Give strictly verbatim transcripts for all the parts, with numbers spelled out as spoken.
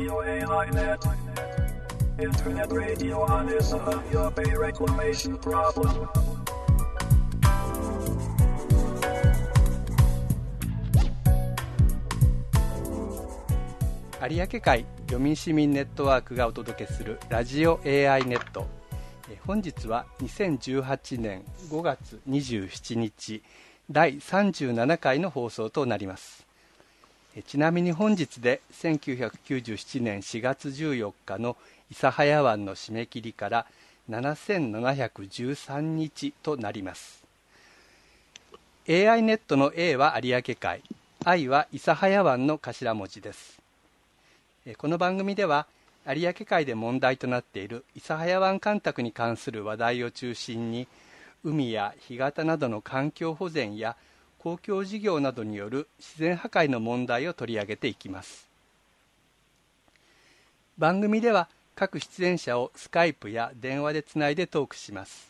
ラジオエーアイネット Internet radio on is a your pay reclamation problem.有明海漁民市民ネットワークがお届けするラジオ エーアイ ネット。本日はにせんじゅうはちねんごがつにじゅうしちにちだいさんじゅうななかいの放送となります。ちなみに本日でせんきゅうひゃくきゅうじゅうななねんしがつじゅうよっかの諫早湾の締め切りからななせんななひゃくじゅうさんにちとなります。 エーアイ ネットの A は有明海、 I は諫早湾の頭文字です。この番組では有明海で問題となっている諫早湾干拓に関する話題を中心に、海や干潟などの環境保全や公共事業などによる自然破壊の問題を取り上げていきます。番組では各出演者をスカイプや電話でつないでトークします。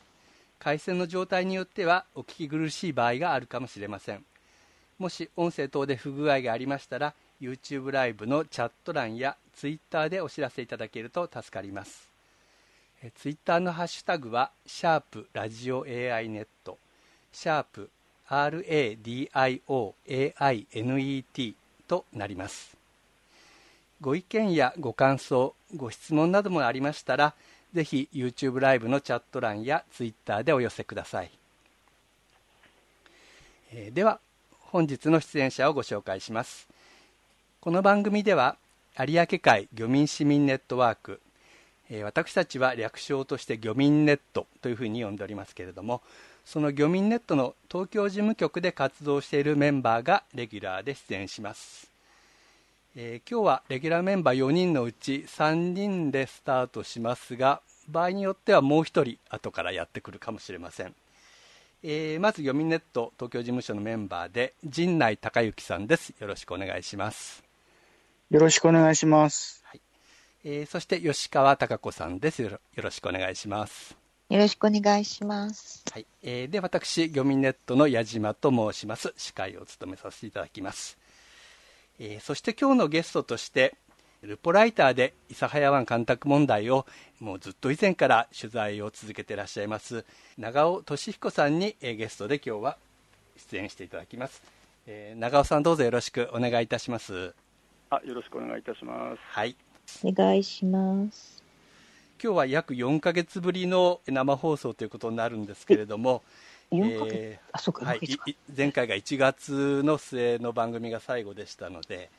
回線の状態によってはお聞き苦しい場合があるかもしれません。もし音声等で不具合がありましたら YouTube ライブのチャット欄や Twitter でお知らせいただけると助かります。 Twitter のハッシュタグはシャープラジオ エーアイ ネット、シャープラジオエーアイネット となります。ご意見やご感想、ご質問などもありましたら、ぜひ YouTube ライブのチャット欄や Twitter でお寄せください。えー、では本日の出演者をご紹介します。この番組では有明海漁民市民ネットワーク、えー、私たちは略称として漁民ネットというふうに呼んでおりますけれども、その漁民ネットの東京事務局で活動しているメンバーがレギュラーで出演します。えー、今日はレギュラーメンバーよにんのうちさんにんでスタートしますが、場合によってはもうひとり後からやってくるかもしれません。えー、まず漁民ネット東京事務所のメンバーで陣内孝之さんです。よろしくお願いします。よろしくお願いします。はい。えー、そして吉川貴子さんです。よろしくお願いします。よろしくお願いします。はい。えー、で私漁民ネットの矢島と申します。司会を務めさせていただきます。えー、そして今日のゲストとしてルポライターで諫早湾干拓問題をもうずっと以前から取材を続けていらっしゃいます長尾俊彦さんに、えー、ゲストで今日は出演していただきます。えー、長尾さん、どうぞよろしくお願いいたします。あ、よろしくお願いいたします。はい、お願いします。今日は約よんかげつぶりの生放送ということになるんですけれども、えー、前回がいちがつの末の番組が最後でしたので、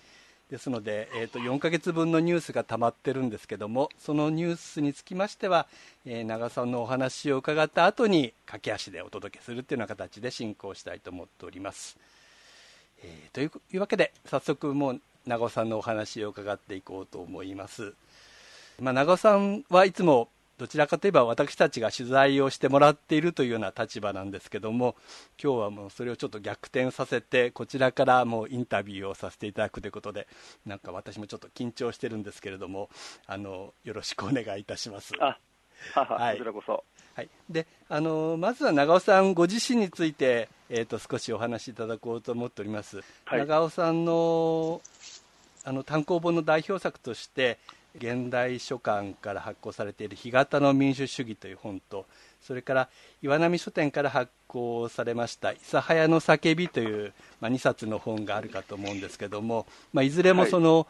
ですので、えー、とよんかげつぶんのニュースが溜まってるんですけども、そのニュースにつきましては、えー、長さんのお話を伺った後に駆け足でお届けするというような形で進行したいと思っております。えー、というわけで早速もう長尾さんのお話を伺っていこうと思います。まあ、長尾さんはいつもどちらかといえば私たちが取材をしてもらっているというような立場なんですけども、今日はもうそれをちょっと逆転させてこちらからもうインタビューをさせていただくということで、なんか私もちょっと緊張してるんですけれども、あのよろしくお願いいたします。あはは、はい、こちらこそ。はい、であのまずは長尾さんご自身について、えー、と少しお話しいただこうと思っております。はい、長尾さん の, あの単行本の代表作として現代書館から発行されている干潟の民主主義という本と、それから岩波書店から発行されました諫早の叫びという、まあ、にさつの本があるかと思うんですけども、まあ、いずれもその、はい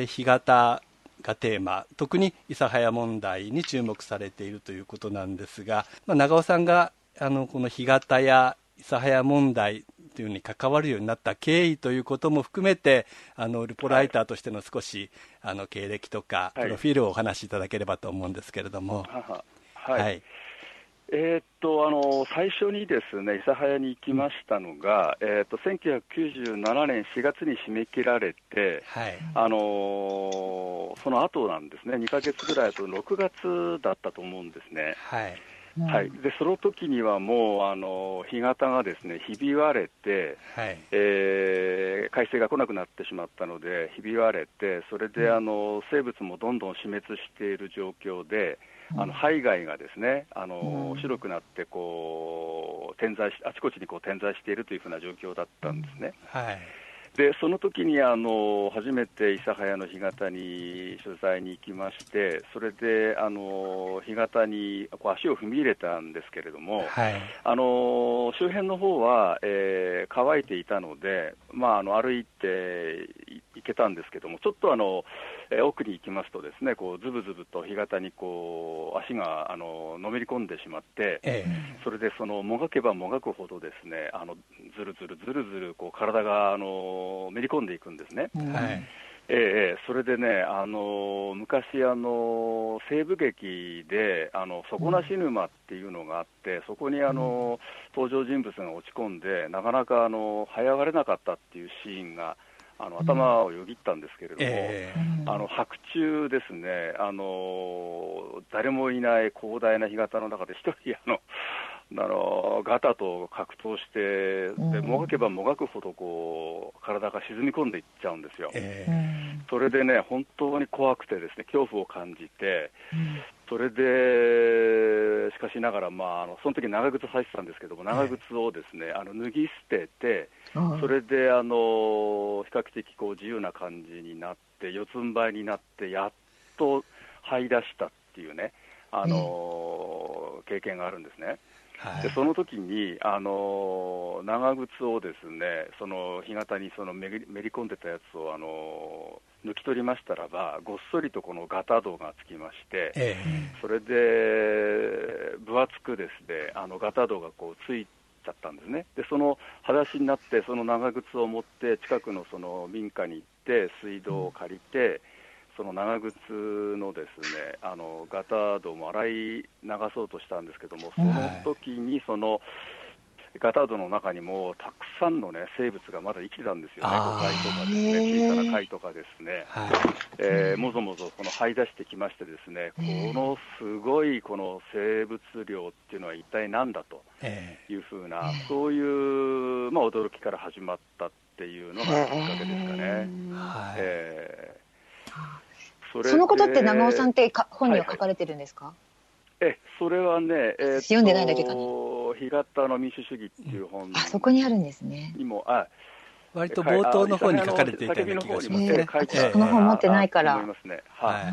えー、干潟がテーマ、特に諫早問題に注目されているということなんですが、まあ、長尾さんがあのこの干潟や諫早問題というのに関わるようになった経緯ということも含めて、あのルポライターとしての少し、はい、あの経歴とかプロフィールをお話しいただければと思うんですけれども。はいはい、えー、っとあの最初にですね諫早に行きましたのが、うんえー、っとせんきゅうひゃくきゅうじゅうななねんしがつに締め切られて、はい、あのその後なんですね、にかげつぐらいとろくがつだったと思うんですね。はいはい、でその時にはもうあの干潟がですねひび割れて、はいえー、海水が来なくなってしまったのでひび割れて、それであの生物もどんどん死滅している状況で、あの灰貝がですねあの白くなってこう点在しあちこちにこう点在しているというふうな状況だったんですね。はいでその時にあの初めて諫早の干潟に取材に行きまして、それであの干潟にこう足を踏み入れたんですけれども、はい、あの周辺の方は、えー、乾いていたので、まあ、あの歩いて行けたんですけども、ちょっとあの、えー、奥に行きますとですね、こうズブズブと干潟にこう足があののめり込んでしまって、ええ、それでそのもがけばもがくほどですね、あのずるずるずるずるこう体があのめり込んでいくんですね、はい、えー、それでね、あの昔あの西部劇であの底なし沼っていうのがあって、うん、そこにあの登場人物が落ち込んでなかなかあの這い上がれなかったっていうシーンがあの頭をよぎったんですけれども、うんえー、あの白昼ですね、あの誰もいない広大な干潟の中で一人あのあのガタと格闘して、でもがけばもがくほどこう体が沈み込んでいっちゃうんですよ、えー、それでね本当に怖くてですね、恐怖を感じて、それでしかしながら、まあ、あのその時長靴履いてたんですけども、長靴をですね、えー、あの脱ぎ捨てて、それであの比較的こう自由な感じになって四つん這いになってやっと這い出したっていうね、あの、えー、経験があるんですね。でその時にあの長靴をですね、その干潟にそのめり込んでたやつをあの抜き取りましたらば、ごっそりとこのガタ道がつきまして、えー、それで分厚くですね、あのガタ道がこうついちゃったんですね。でその裸足になってその長靴を持って近くのその民家に行って水道を借りて、その長靴のですね、あのガタ道も洗い流そうとしたんですけども、その時にそのガタ道の中にもたくさんの、ね、生物がまだ生きてたんですよね。貝とかですね、小さな貝とかですね、はいえー、もぞもぞこの這い出してきましてですね、このすごいこの生物量っていうのは一体何だというふうな、そういう、まあ、驚きから始まったっていうのがきっかけですかね。はいえーそ, そのことって長尾さんって本には書かれてるんですか？はいはい、えそれはね、えー、と読んでないだけかな。干潟の民主主義っていう本、うん、あそこにあるんですね。にもあ割と冒頭の方に書かれていたような気がしますね。この本持ってないから思いますね。は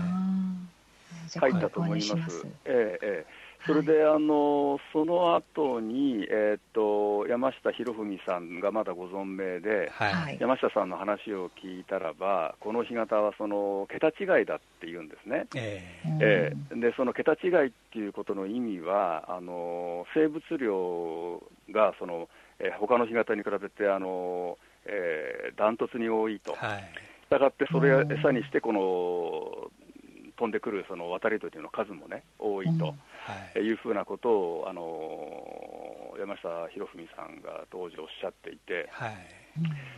い、書いたと思います。えーえー、それで、はい、あのその後に、えー、と山下博文さんがまだご存命で、はい、山下さんの話を聞いたらば、この干潟はその桁違いだって言うんですね。えーえー、でその桁違いっていうことの意味は、あの生物量がその、えー、他の干潟に比べてあのダントツに多いと、はい、したがってそれを餌にしてこの飛んでくるその渡り鳥の数も、ね、多いと、うんはい、いうふうなことをあの山下博文さんが当時おっしゃっていて、はい、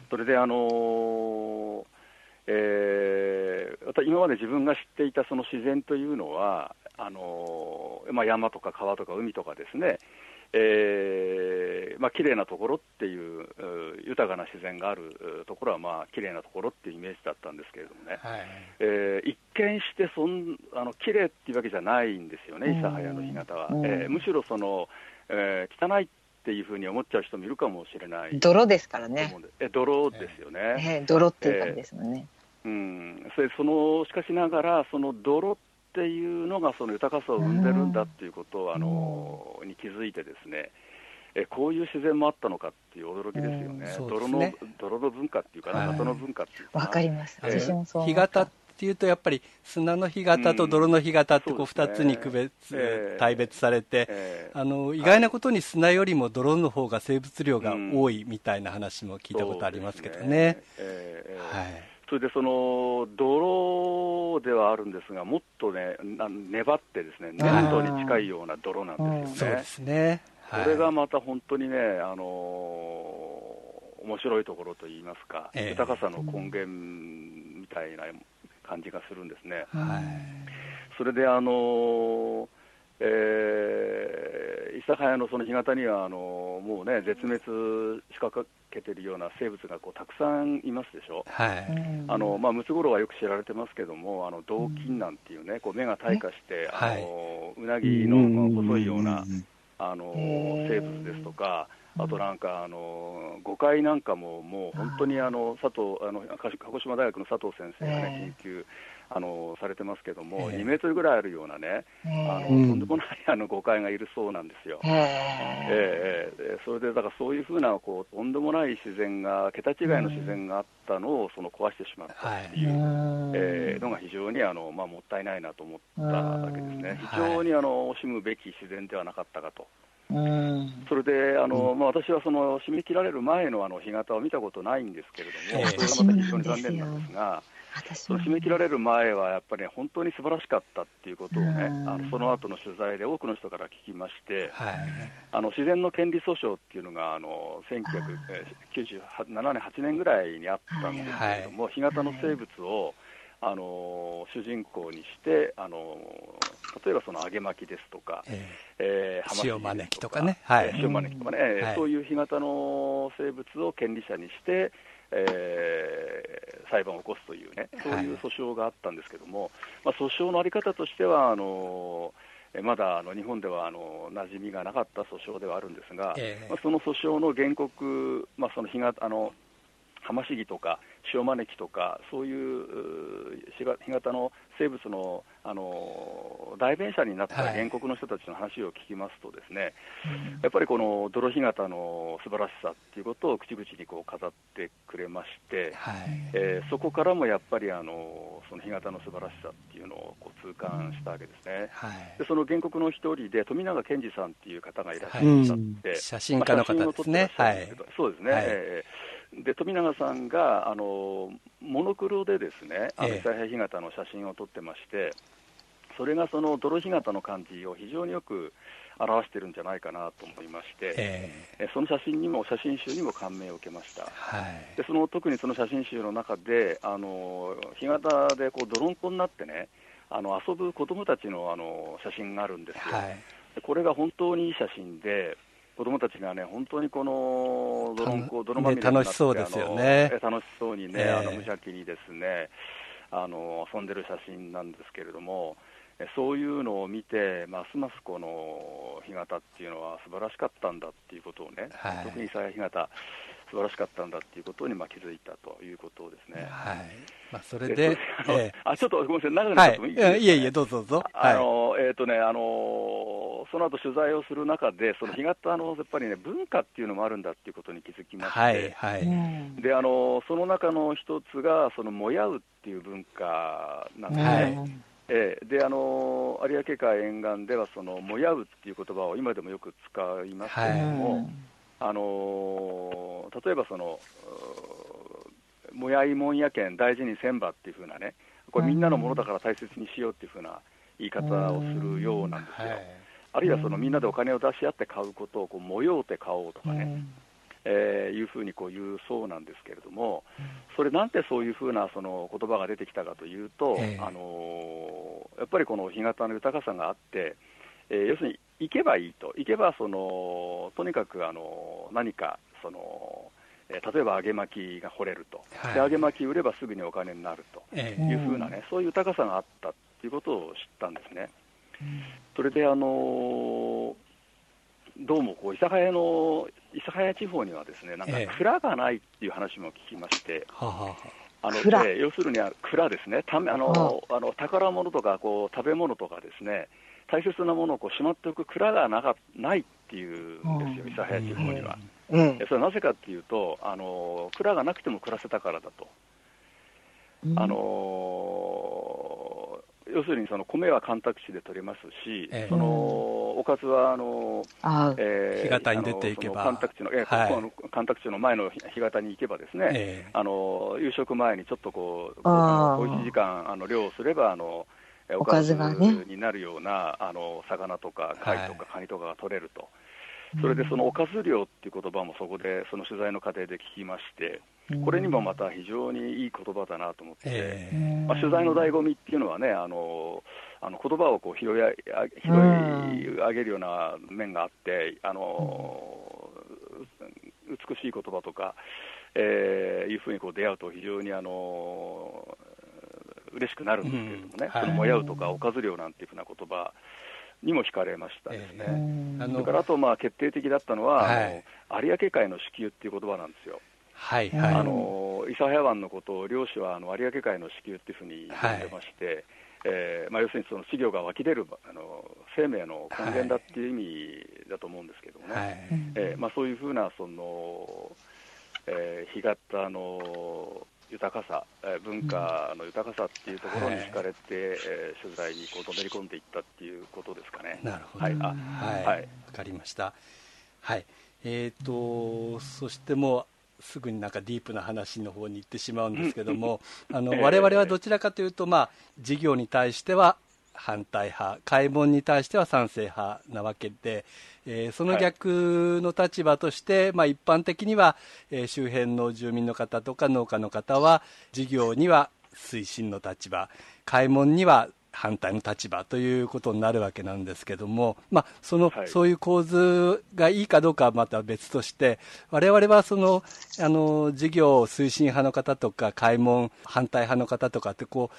それであの、えー、今まで自分が知っていたその自然というのはあの、まあ、山とか川とか海とかですね、えーまあ、綺麗なところっていう豊かな自然があるところは、まあ、綺麗なところっていうイメージだったんですけれどもね、はいえー、一見してそんあの綺麗っていうわけじゃないんですよね、諫早の干潟は、えー、むしろその、えー、汚いっていうふうに思っちゃう人もいるかもしれない。泥ですからね。え泥ですよね、えーえー、泥っていう感じですもんね、えーうん、それそのしかしながらその泥ってっていうのがその豊かさを生んでるんだっていうことをあのに気づいてですね、えこういう自然もあったのかっていう驚きですよね。うん、泥の、泥の文化っていうかな、はい、里の文化っていうかな。わかります。私もそう思った。干潟っていうとやっぱり砂の干潟と泥の干潟ってこうふたつに区別、うんね、大別されて、えー、あの意外なことに砂よりも泥の方が生物量が多いみたいな話も聞いたことありますけどね。それでその泥ではあるんですが、もっとね粘ってですね、粘土に近いような泥なんですよね。そうですね、はい、これがまた本当にね、あの面白いところといいますか、えー、豊かさの根源みたいな感じがするんですね。はい、それであの、えー、諫早のその干潟にはあのもうね絶滅しかかけてるような生物がこうたくさんいますでしょ。はい、あのまあ、ムツゴロウはよく知られてますけども、あの銅菌なんていうね、こう目が退化してあの、はい、うなぎの細いようなあの生物ですとか、あとなんかあの誤解なんかももう本当にあの佐藤あの鹿児島大学の佐藤先生が、ね、研究あのされてますけども、えー、にメートルぐらいあるようなね、えー、あのとんでもないあの誤解がいるそうなんですよ、えーえー、それでだからそういうふうなこうとんでもない自然が桁違いの自然があったのをその壊してしまったという、はいえー、のが非常にあの、まあ、もったいないなと思ったわけですね。非常にあの惜しむべき自然ではなかったかと。うんそれであの、うんまあ、私はその締め切られる前 の, あの干潟を見たことないんですけれども、えー、それがまた非常に残念なんですが、その締め切られる前はやっぱり、ね、本当に素晴らしかったっていうことをね、あのその後の取材で多くの人から聞きまして、はい、あの自然の権利訴訟っていうのがあのせんきゅうひゃくきゅうじゅうななねんはちねんぐらいにあったんですけれども、はい、干潟の生物をあの主人公にしてあの例えばその揚げ巻きですとか、えーえー、塩招きとかね、はい、塩招きとかね、はい、そういう干潟の生物を権利者にして、えー、裁判を起こすというね、そういう訴訟があったんですけども、はいまあ、訴訟のあり方としてはあのまだあの日本ではあの馴染みがなかった訴訟ではあるんですが、えーまあ、その訴訟の原告、まあ、その干潟あのハマシギとか塩招きとかそういう干潟の生物 の, あの代弁者になった原告の人たちの話を聞きますとですね、はい、やっぱりこの泥干潟の素晴らしさということを口々にこう語ってくれまして、はいえー、そこからもやっぱりあのその干潟の素晴らしさっていうのをこう痛感したわけですね、はい、でその原告の一人で富永健二さんっていう方がいらっしゃって、はい、写真家の方ですね、まあ、写真を撮ってらっしゃるんですけど、はい、そうですね、はいえーで富永さんがあのモノクロでですねあの再配干潟の写真を撮ってまして、ええ、それがその泥干潟の感じを非常によく表してるんじゃないかなと思いまして、ええ、その写真にも写真集にも感銘を受けました、はい、でその特にその写真集の中であの干潟でこう泥んこになってねあの遊ぶ子どもたち の, あの写真があるんですよ、はい、でこれが本当にいい写真で子供たちがね本当にこの泥んこ泥まみれになって楽しそうですよね。楽しそうにね、えー、あの無邪気にですねあの遊んでる写真なんですけれども、そういうのを見てますますこの干潟っていうのは素晴らしかったんだっていうことをね、はい、特に再配干潟素晴らしかったんだっていうことにまあ気づいたということですね。はいまあ、それで、えー、あちょっとごめんなさい長くなってもいいですか、ねはい、いえいえどうぞどうぞ。あの、はい、えっとねあのその後取材をする中でその干潟のやっぱりね文化っていうのもあるんだっていうことに気づきまして、はいはい、であのその中の一つがそのもやうっていう文化なんですね。はいえー、であの有明海沿岸ではそのもやうっていう言葉を今でもよく使いますけれども、はいあのー、例えばそのもやいもんやけん大事にせんばっていう風なねこれみんなのものだから大切にしようっていう風な言い方をするようなんですよ、はい、あるいはそのみんなでお金を出し合って買うことをこう模様って買おうとかね、はいえー、いう風にこう言うそうなんですけれども、それなんてそういう風なその言葉が出てきたかというと、はいあのー、やっぱりこの干潟の豊かさがあって、えー、要するに行けばいいと行けばそのとにかくあの何かその例えば揚げ巻きが掘れると、はい、で揚げ巻き売ればすぐにお金になるというふうなね、えー、そういう豊かさがあったということを知ったんですね、うん、それであのどうもこう諫早の諫早地方にはですねなんか蔵がないっていう話も聞きまして、えーはははあのえー、要するに蔵ですねためあのあの宝物とかこう食べ物とかですね大切なものをこうしまっておく蔵が な, ないっていうんですよ、諫早地方には、うんうん、それはなぜかっていうとあの蔵がなくても暮らせたからだと、うん、あの要するにその米は干拓地で取れますし、えー、そのおかずはあのあ、えー、干潟に出ていけば干拓地の、えーはい、干拓地の前の干潟に行けばですね、えー、あの夕食前にちょっとこうおいちじかんあの漁をすればあのおかずになるような、ね、あの魚とか貝とかカニとかが取れると、はい、それでそのおかず漁っていう言葉もそこでその取材の過程で聞きまして、うん、これにもまた非常にいい言葉だなと思って、えーまあ、取材の醍醐味っていうのはねあのあの言葉をこう拾い上げるような面があってあの、うん、美しい言葉とか、えー、いうふうにこう出会うと非常にあの嬉しくなるんですけれどもね、うんはい、そのもやうとかおかず漁なんていうふうな言葉にも惹かれましたですね、えー、あのそれからあとまあ決定的だったのは、はい、あの有明海の支給っていう言葉なんですよ。はいはい、あの諫早湾のことを漁師はあの有明海の支給っていうふうに言ってまして、はい、えーまあ、要するにその稚魚が湧き出るあの生命の根源だっていう意味だと思うんですけどもね、はい、えーまあ、そういうふうなその、えー、干潟の豊かさ、文化の豊かさっていうところに惹かれて、うん、はい、えー、取材にこうのめり込んでいったっていうことですかね。なるほど、はい、あ、はい、はい、分かりました。はい、えーとそしてもうすぐになんかディープな話の方に行ってしまうんですけどもあの我々はどちらかというと、まあ、事業に対しては反対派、開門に対しては賛成派なわけで、えー、その逆の立場として、はい、まあ、一般的には、えー、周辺の住民の方とか農家の方は事業には推進の立場、開門には反対の立場ということになるわけなんですけども、まあ、その、はい、そういう構図がいいかどうかはまた別として、我々はその、あの、事業推進派の方とか、開門反対派の方とかって、こ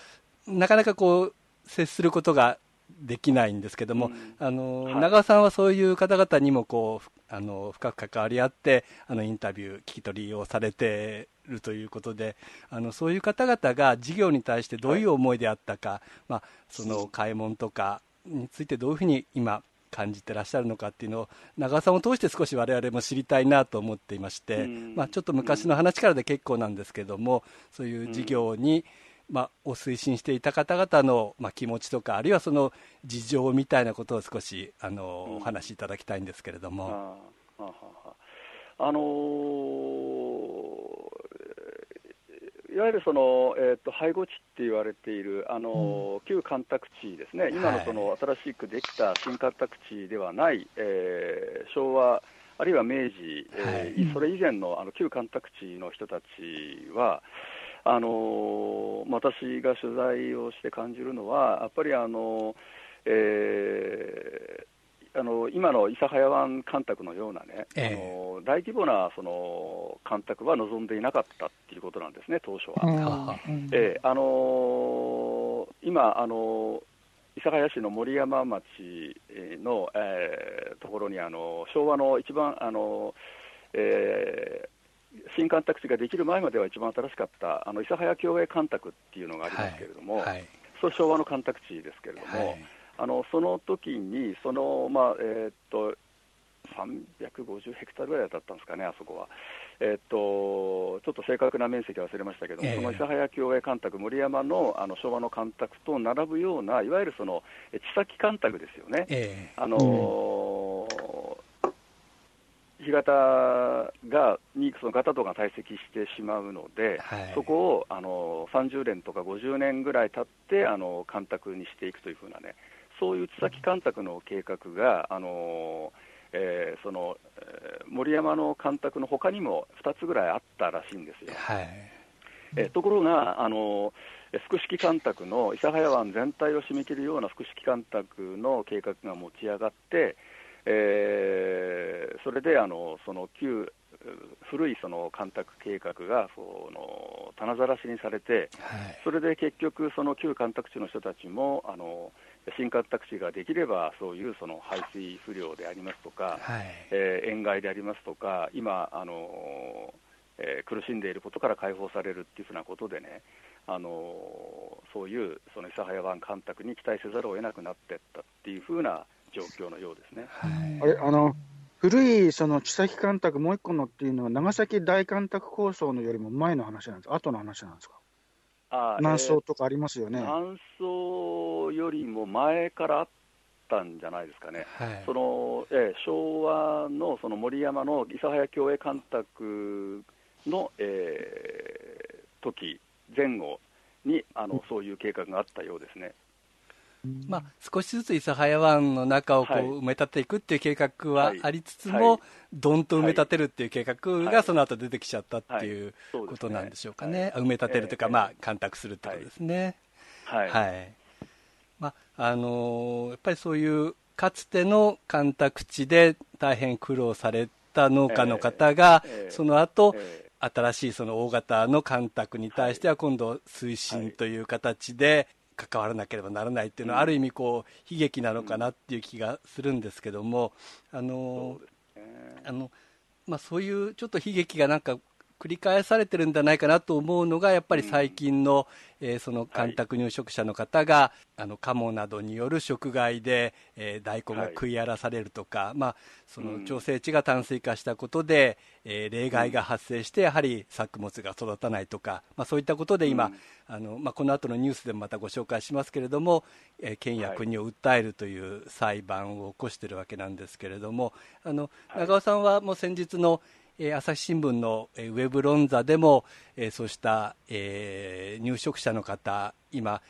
う、なかなかこう、接することができないんですけども、うん、あの、はい、長尾さんはそういう方々にもこう、あの、深く関わり合って、あの、インタビュー、聞き取りをされてるということで、あの、そういう方々が事業に対してどういう思いであったか、はい、まあ、その開門とかについてどういうふうに今感じてらっしゃるのかっていうのを長尾さんを通して少し我々も知りたいなと思っていまして、まあ、ちょっと昔の話からで結構なんですけども、そういう事業に、まあ、を推進していた方々の、まあ、気持ちとか、あるいはその事情みたいなことを少しあの、うん、お話しいただきたいんですけれども。あー、はは、あのー、いわゆるその、えー、と配合地って言われている、あのー、旧干拓地ですね、今 の, その新しくできた新干拓地ではない、はい、えー、昭和あるいは明治、えーはい、それ以前 の, あの旧干拓地の人たちは、あのー、私が取材をして感じるのはやっぱり、あのーえー、あの今の諫早湾干拓のような、ね、えーあのー、大規模なその干拓は望んでいなかったっていうことなんですね、当初は。えーあのー、今、あのー、諫早市の森山町の、えー、ところに、あのー、昭和の一番、あのーえー新干拓地ができる前までは一番新しかったあの諫早共栄干拓っていうのがありますけれども、はいはい、それ昭和の干拓地ですけれども、はい、あのその時にその、まあえー、っとさんびゃくごじゅうヘクタールぐらいだったんですかね、あそこは、えー、っとちょっと正確な面積は忘れましたけども、えー、その諫早共栄干拓、森山 の, あの昭和の干拓と並ぶようないわゆるその地先干拓ですよね、えー、あのーうん干潟がにそのガタとか堆積してしまうので、はい、そこをあのさんじゅうねんとかごじゅうねんぐらい経ってあの干拓にしていくというふうなね、そういう地先干拓の計画があの、えー、その、えー、森山の干拓の他にもふたつぐらいあったらしいんですよ、はい、えー、ところがあの福式干拓の諫早湾全体を締め切るような福式干拓の計画が持ち上がってえー、それであのその旧古いその干拓計画がその棚ざらしにされて、はい、それで結局その旧干拓地の人たちもあの新干拓地ができればそういうその排水不良でありますとか、はい、えー、塩害でありますとか今あの、えー、苦しんでいることから解放されるっていうふうなことでね、あのそういうその諫早湾干拓に期待せざるを得なくなっていったっていうふうな状況のようですね。はい、あれあの古いその地先干拓もう一個のっていうのは長崎大干拓構想のよりも前の話なんですか、後の話なんですか。あ、南宋とかありますよね、えー、南宋よりも前からあったんじゃないですかね、はい、そのえー、昭和 の, その森山の諫早共栄干拓の、えー、時前後にあのそういう計画があったようですね。まあ、少しずつ諫早湾の中をこう埋め立てていくっていう計画はありつつも、はいはいはい、どんと埋め立てるっていう計画がその後出てきちゃったっていうことなんでしょうかね、はいはい、そうですね、埋め立てるというか、えーまあ、干拓するってことですね、はいはい、まああのー、やっぱりそういうかつての干拓地で大変苦労された農家の方が、えー、その後、えー新しいその大型の干拓に対しては今度推進という形で関わらなければならないっていうのは、うん、ある意味こう悲劇なのかなっていう気がするんですけども、あの、あの、まあ、そういうちょっと悲劇がなんか繰り返されてるんじゃないかなと思うのがやっぱり最近の、うん、えー、その干拓入植者の方が、はい、あのカモなどによる食害で、えー、大根が食い荒らされるとか、はい、まあ、その調整地が淡水化したことで、うん、えー、冷害が発生してやはり作物が育たないとか、まあ、そういったことで今、うん、あの、まあ、この後のニュースでもまたご紹介しますけれども、えー、県や国を訴えるという裁判を起こしているわけなんですけれども、あの、長尾さんはもう先日の朝日新聞のウェブ論座でもそうした入植者の方、今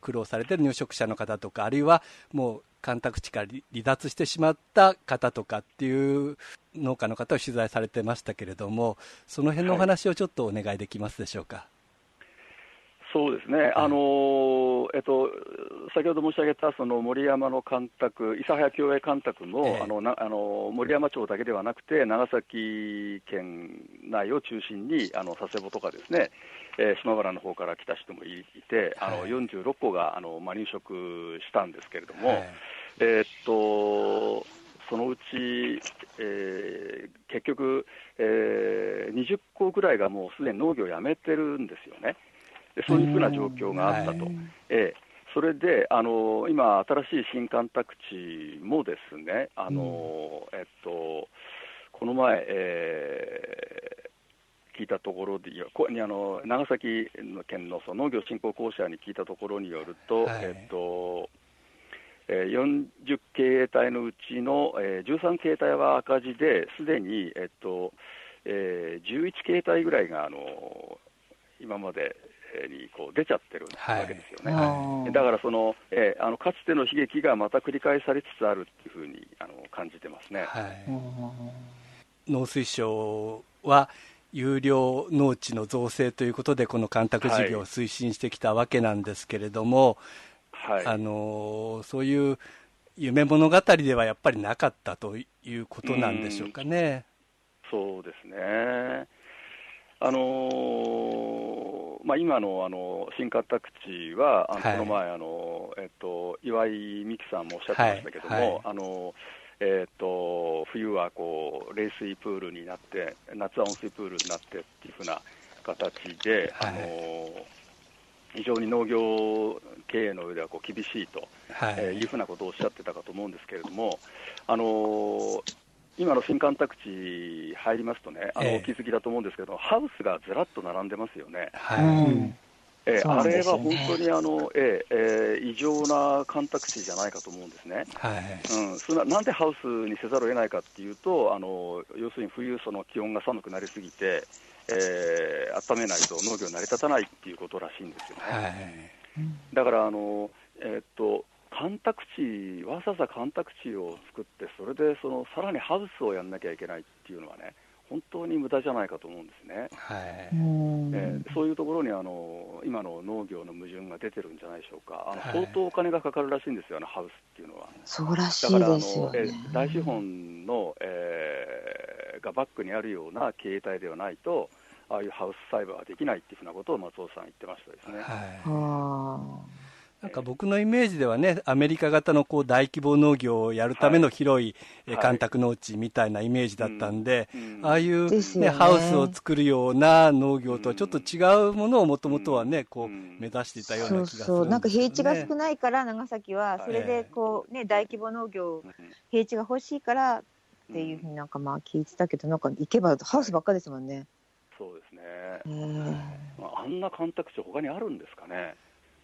苦労されている入植者の方とか、あるいはもう干拓地から離脱してしまった方とかっていう農家の方を取材されてましたけれども、その辺のお話をちょっとお願いできますでしょうか。はい、そうですね、あの、えっと、先ほど申し上げたその森山の干拓、諫早共栄干拓も、えー、あのなあの森山町だけではなくて長崎県内を中心にあの佐世保とかですね、えー、島原の方から来た人もいて、あのよんじゅうろっ校があの、まあ、入植したんですけれども、はい、えー、っとそのうち、えー、結局、えー、にじゅっ校ぐらいがもうすでに農業をやめてるんですよね。そういうふうな状況があったと、はい、えー、それであの今新しい新干拓地もですね、あの、うん、えっと、この前、えー、聞いたところでこあの長崎県 の, その農業振興公社に聞いたところによると、はい、えっと、えー、よんじゅう経営体のうちの、えー、じゅうさん経営体は赤字で、すでに、えっと、えー、じゅういち経営体ぐらいがあの今までにこう出ちゃってるわけですよね。はい、だからその、えー、あのかつての悲劇がまた繰り返されつつあるっていうふうにあの感じてますね。はい、農水省は有料農地の造成ということでこの干拓事業を推進してきたわけなんですけれども、はい、あのそういう夢物語ではやっぱりなかったということなんでしょうかね。うん、そうですね。あのーまあ、今の、あの新干拓地はあの、はい、この前あの、えっと、岩井美樹さんもおっしゃってましたけども、はいはい、あのえっと、冬はこう冷水プールになって、夏は温水プールになってっていうふうな形で、はい、あの非常に農業経営の上ではこう厳しいと、はい、えー、いうふうなことをおっしゃってたかと思うんですけれども、あのー今の新干拓地入りますとね、あのお気づきだと思うんですけど、えー、ハウスがずらっと並んでますよね。はい、うん、えー、あれは本当にあの、えーえー、異常な干拓地じゃないかと思うんですね。はい、うん、それ な, なんでハウスにせざるを得ないかっていうと、あの要するに冬その気温が寒くなりすぎて、えー、温めないと農業成り立たないっていうことらしいんですよね。はい、だからあの、えー、っと干拓地、わざわざ干拓地を作って、それでそのさらにハウスをやんなきゃいけないっていうのはね、本当に無駄じゃないかと思うんですね。はい、えー、そういうところにあの今の農業の矛盾が出てるんじゃないでしょうか。あの相当お金がかかるらしいんですよ、あのハウスっていうのは。そうらしいですよね。だからあの、えー、大資本の、えー、がバックにあるような経営体ではないと、ああいうハウス栽培はできないっていうふうなことを松尾さん言ってましたですね。はい、なんか僕のイメージではね、アメリカ型のこう大規模農業をやるための広い干拓農地みたいなイメージだったんで、はいはい、うん、ああいう、ね、ですよね、ハウスを作るような農業とはちょっと違うものをもともとはね、こう目指していたような気がするんですよね。そうそう、なんか平地が少ないから長崎はそれでこう、ね、大規模農業、平地が欲しいからっていうふうになんかまあ聞いてたけど、なんか行けばハウスばっかりですもんね。そうですね、うん、あんな干拓地他にあるんですかね。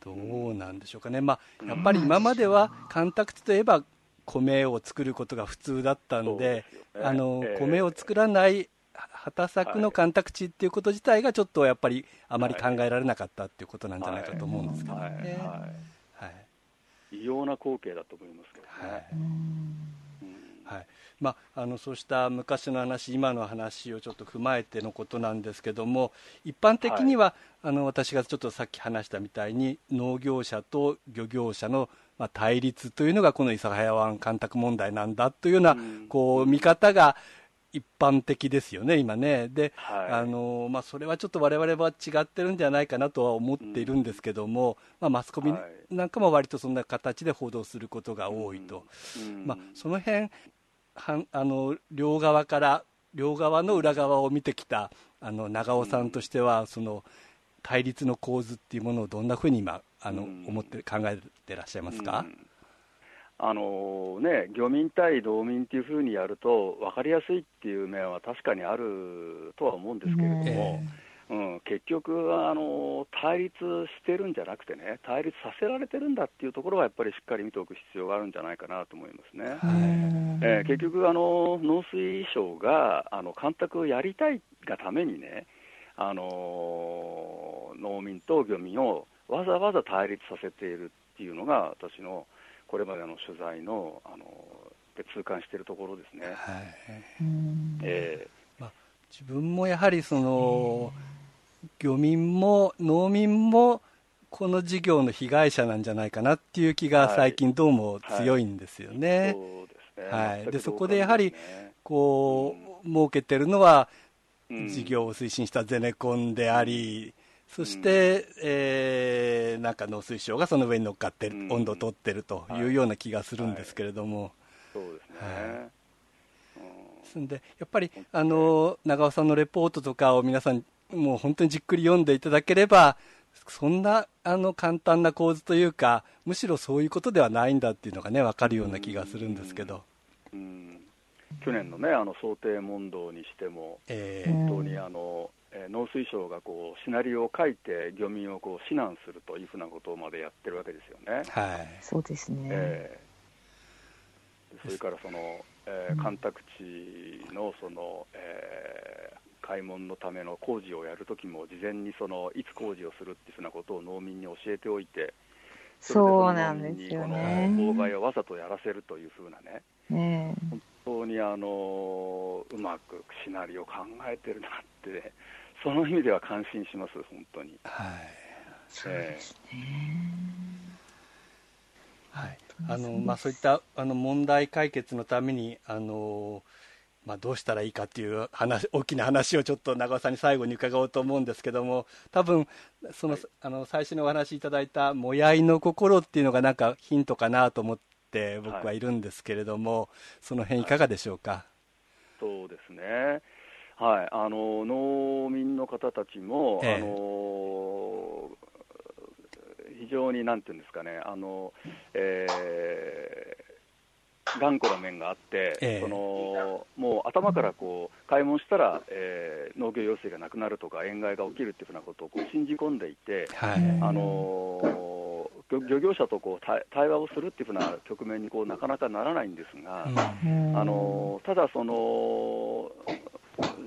どうなんでしょうかね。まあ、やっぱり今までは干拓地といえば米を作ることが普通だったん で, で、ね、あのえー、米を作らない畑作の干拓地っていうこと自体がちょっとやっぱりあまり考えられなかったっていうことなんじゃないかと思うんですけどね。異様な光景だと思いますけどね。はい、はい、まあ、あのそうした昔の話、今の話をちょっと踏まえてのことなんですけども、一般的には、はい、あの私がちょっとさっき話したみたいに農業者と漁業者の、まあ、対立というのがこの諫早湾干拓問題なんだというような、うん、こう見方が一般的ですよね、今ね。で、はい、あのまあ、それはちょっと我々は違ってるんじゃないかなとは思っているんですけども、うん、まあ、マスコミなんかも割とそんな形で報道することが多いと、うんうん、まあ、その辺はあの両側から両側の裏側を見てきたあの長尾さんとしては、うん、その対立の構図っていうものをどんなふうに今あの、うん、思って考えてらっしゃいますか？うん、あのね、漁民対道民というふうにやると分かりやすいっていう面は確かにあるとは思うんですけれども、うん、結局はあの対立してるんじゃなくてね、対立させられてるんだっていうところはやっぱりしっかり見ておく必要があるんじゃないかなと思いますね。えー、結局あの農水省があの干拓をやりたいがためにね、あの農民と漁民をわざわざ対立させているっていうのが私のこれまでの取材の、あので痛感しているところですね。はい、えーまあ、自分もやはりその漁民も農民もこの事業の被害者なんじゃないかなっていう気が最近どうも強いんですよね。そこでやはりこう、うん、儲けてるのは事業を推進したゼネコンであり、そして、うん、えー、なんか農水省がその上に乗っかってる、うん、温度を取ってるというような気がするんですけれども、はいはい、そうですね、はい、そんでやっぱりあの長尾さんのレポートとかを皆さんもう本当にじっくり読んでいただければ、そんなあの簡単な構図というか、むしろそういうことではないんだっていうのがね、分かるような気がするんですけど、うんうん、去年のね、あの想定問答にしても、えー、本当にあの農水省がこうシナリオを書いて漁民をこう指南するというふうなことまでやってるわけですよね。はい、そうですね。えー、それからその、えー、干拓地のその、えー、開門のための工事をやるときも事前にそのいつ工事をするっていうふうなことを農民に教えておいて、そうなんですよね。妨害をわざとやらせるというふうなね。ね、本当にあのうまくシナリオを考えてるなって、ね。その意味では感心します、本当に。はい、そうですね。はい、あのまあ、そういったあの問題解決のためにあの、まあ、どうしたらいいかという話、大きな話をちょっと長尾さんに最後に伺おうと思うんですけども、多分その、はい、あの最初にお話いただいたもやいの心っていうのがなんかヒントかなと思って僕はいるんですけれども、はい、その辺いかがでしょうか？はい、そうですね。はい、あの農民の方たちも、ええ、あの非常になんていうんですかね、あの、えー、頑固な面があって、ええ、そのもう頭からこう開門したら、えー、農業用水がなくなるとか塩害が起きるっていうふうなことをこう信じ込んでいて、はい、あの漁業者とこう 対, 対話をするっていうふうな局面にこうなかなかならないんですが、うん、あのただその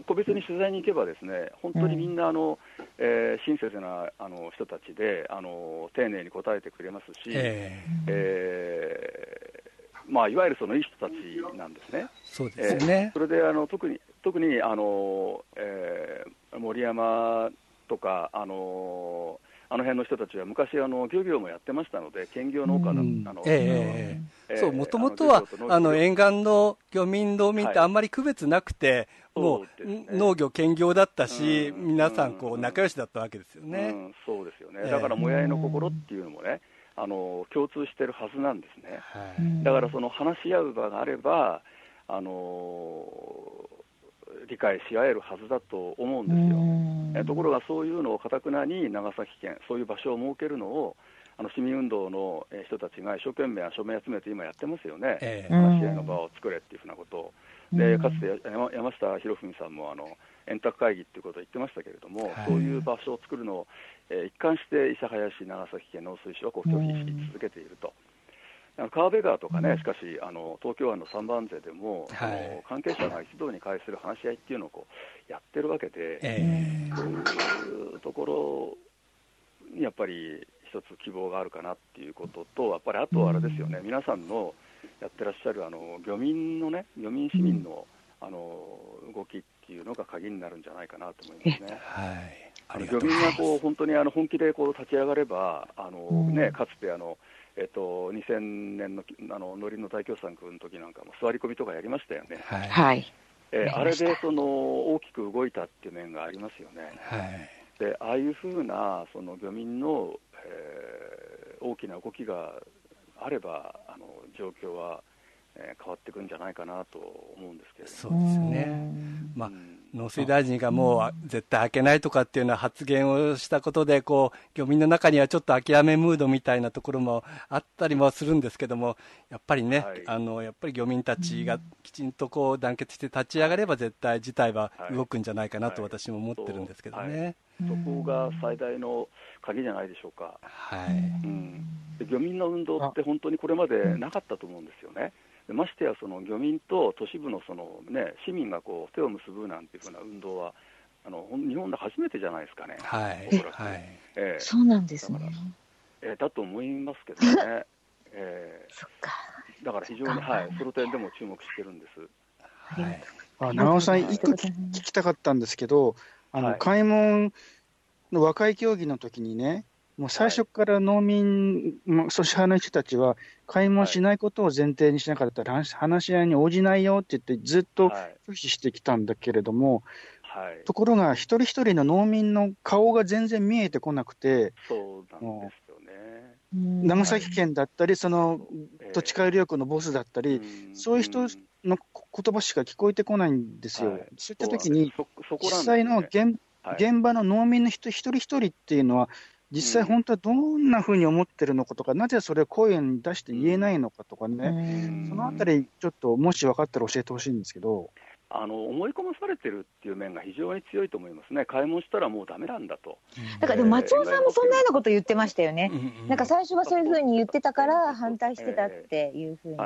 個別に取材に行けばですね、本当にみんなあの、えー、親切なあの人たちであの丁寧に答えてくれますし、えーえーまあ、いわゆるそのいい人たちなんですね。そうですね、えー、それであの特に、特にあの、えー、森山とかあの、あの辺の人たちは昔あの漁業もやってましたので、兼業農家だったので、もともとはあの沿岸の漁民農民ってあんまり区別なくて、はい、もう、ね、農業兼業だったし、うん、皆さんこう仲良しだったわけですよね。うん、そうですよね、えー、だからもやいの心っていうのもね、あの共通してるはずなんですね。はい、だからその話し合う場があればあの理解し合えるはずだと思うんですよ。えところがそういうのをかたくなに長崎県、そういう場所を設けるのをあの市民運動の人たちが一生懸命署名集めて今やってますよね。えー、話し合いの場を作れっていうふうなことを。でかつて 山, 山下博文さんもあの円卓会議っていうことを言ってましたけれども、はい、そういう場所を作るのを、えー、一貫して諫早市、長崎県農水省はこう拒否し続けていると。川辺川とかね、しかしあの東京湾のさんばん瀬でも、はい、関係者が一堂に会する話し合いっていうのをこうやってるわけで、えー、そういうところにやっぱり一つ希望があるかなっていうことと、やっぱりあとはあれですよね、皆さんのやってらっしゃるあの漁民のね、漁民市民の、あの動きっていうのが鍵になるんじゃないかなと思いますね。はい、漁民がこう本当にあの本気でこう立ち上がれば、あのね、かつてあのえっと、にせんねんのあの農林の大共産の時なんかも座り込みとかやりましたよね。はい、えー、あれでその大きく動いたっていう面がありますよね、はい、でああいうふうなその漁民の、えー、大きな動きがあればあの状況は、えー、変わってくるんじゃないかなと思うんですけれども、そうですね、まあ、農水大臣がもう絶対開けないとかっていうような発言をしたことでこう漁民の中にはちょっと諦めムードみたいなところもあったりもするんですけども、やっぱりね、はい、あのやっぱり漁民たちがきちんとこう団結して立ち上がれば絶対事態は動くんじゃないかなと私も思ってるんですけどね、はいはい、そこが最大の鍵じゃないでしょうか、はい、うん、で漁民の運動って本当にこれまでなかったと思うんですよね。ましてやその漁民と都市部のその、ね、市民がこう手を結ぶなんていうふうな運動はあの日本で初めてじゃないですかね、はい、おそらく、はい、えー、そうなんですね、えー、だと思いますけどね、えー、そっか、だから非常に そ,、はい、その点でも注目してるんです。はい、あ、長尾さん一個聞きたかったんですけど、あの、はい、開門の和解協議の時にね、もう最初から農民、はい、組織派の人たちは開門しないことを前提にしなかったら、はい、話し合いに応じないよって言ってずっと拒否してきたんだけれども、はい、ところが一人一人の農民の顔が全然見えてこなくて、そうなんですよね、長崎県だったりその土地改良区のボスだったり、えー、そういう人の言葉しか聞こえてこないんですよ、はい、そういった時に実際の 現,、はい、現場の農民の人一人一人っていうのは実際本当はどんなふうに思ってるのかとか、うん、なぜそれを声に出して言えないのかとかね、そのあたりちょっともし分かったら教えてほしいんですけど、あの思い込まされてるっていう面が非常に強いと思いますね。買い物したらもうダメなんだと、だからでも松尾さんもそんなようなこと言ってましたよね、えー、なんか最初はそういうふうに言ってたから反対してたっていうふうに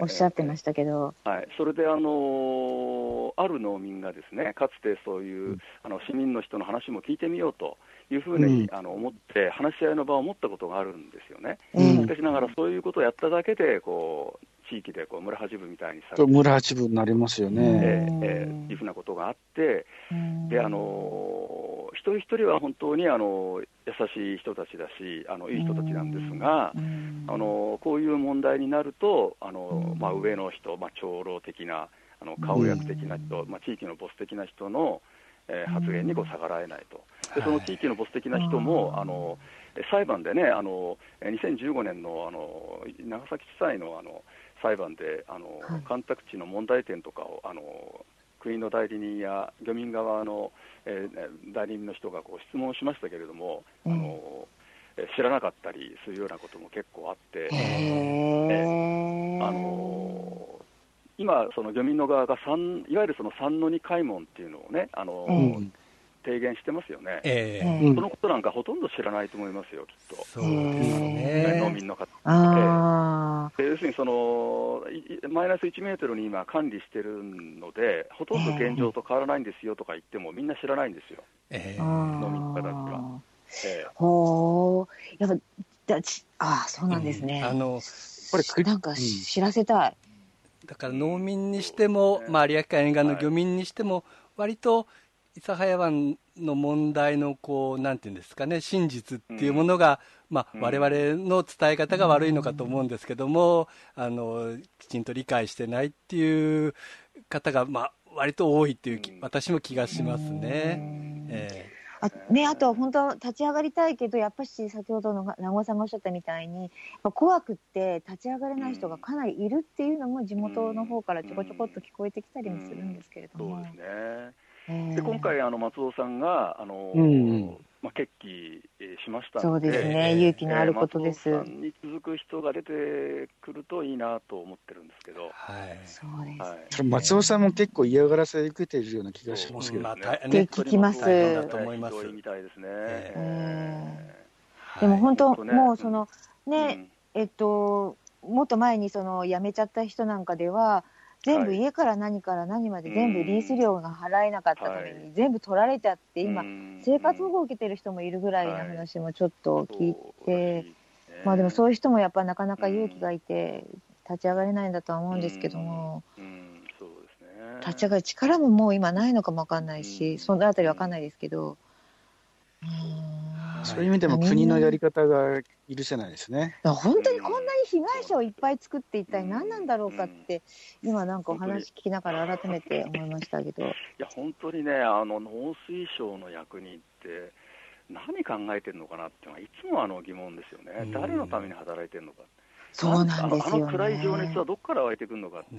おっしゃってましたけど、はい、それであのある農民がですね、かつてそういうあの市民の人の話も聞いてみようというふうに、うん、あの思って話し合いの場を持ったことがあるんですよね、うん、しかしながらそういうことをやっただけでこう地域でこう村八分みたいにされて村八分になりますよね、えーえー、いうふうなことがあって、であの一人一人は本当にあの優しい人たちだし、あのいい人たちなんですが、あのこういう問題になるとあの、まあ、上の人、まあ、長老的なあの顔役的な人、まあ、地域のボス的な人のえー、発言にこう逆らえないと、でその地域のボス的な人も、はい、あの裁判でね、あのにせんじゅうごねん の, あの長崎地裁 の, あの裁判であの、はい、干拓地の問題点とかをあの国の代理人や漁民側の、えー、代理人の人がこう質問しましたけれども、うん、あの知らなかったりするようなことも結構あって、えー、あの今その漁民の側がさんいわゆるそのさんのに開門っていうのをね、あの、うん、提言してますよね、えー、そのことなんかほとんど知らないと思いますよ、きっと。そうですね、農民の方、あ、えー、で要するにそのマイナスいちメートルに今管理してるのでほとんど現状と変わらないんですよとか言ってもみんな知らないんですよ、えー、農民の方が、えー、ほー、やっぱだちあそうなんですね、うん、あのこれなんか知らせたい、うん、だから農民にしても、ね、まあ、有明海沿岸の漁民にしても、はい、割と諫早湾の問題のこうなんていうんですかね、真実っていうものが、うん、まあ、我々の伝え方が悪いのかと思うんですけども、うん、あのきちんと理解してないっていう方が、まあ、割と多いっていう、うん、私も気がしますね、うん、えーあね、あとは本当立ち上がりたいけどやっぱり先ほどの名越さんがおっしゃったみたいに怖くって立ち上がれない人がかなりいるっていうのも地元の方からちょこちょこっと聞こえてきたりもするんですけれども、うんうん、そうですね、えー、で今回あの松尾さんがあの、うんまあ、決起しましたので、そうですね、えー、勇気のあることです、えー、松尾さんに続く人が出てくるといいなと思ってるんですけど、はい、そうです、はい、松尾さんも結構嫌がらせ受けているような気がしますけど、ね、で聞きます、えー、でも本当、はい、もうそのね、うん、えっともっと前にその辞めちゃった人なんかでは全部家から何から何まで全部リース料が払えなかったために全部取られちゃって今生活保護を受けてる人もいるぐらいの話もちょっと聞いて、まあでもそういう人もやっぱなかなか勇気がいて立ち上がれないんだとは思うんですけども、立ち上がる力ももう今ないのかもわかんないし、そのあたりわかんないですけど、そういう意味でも国のやり方が許せないですね。本当にこんなに被害者をいっぱい作って一体何なんだろうかって、うんうん、今なんかお話聞きながら改めて思いましたけど、いや本当にね、あの農水省の役人って何考えてるのかなっていうのはいつもあの疑問ですよね、うん、誰のために働いてるのか、そうなんですよね、あの暗い情熱はどこから湧いてくるのかって、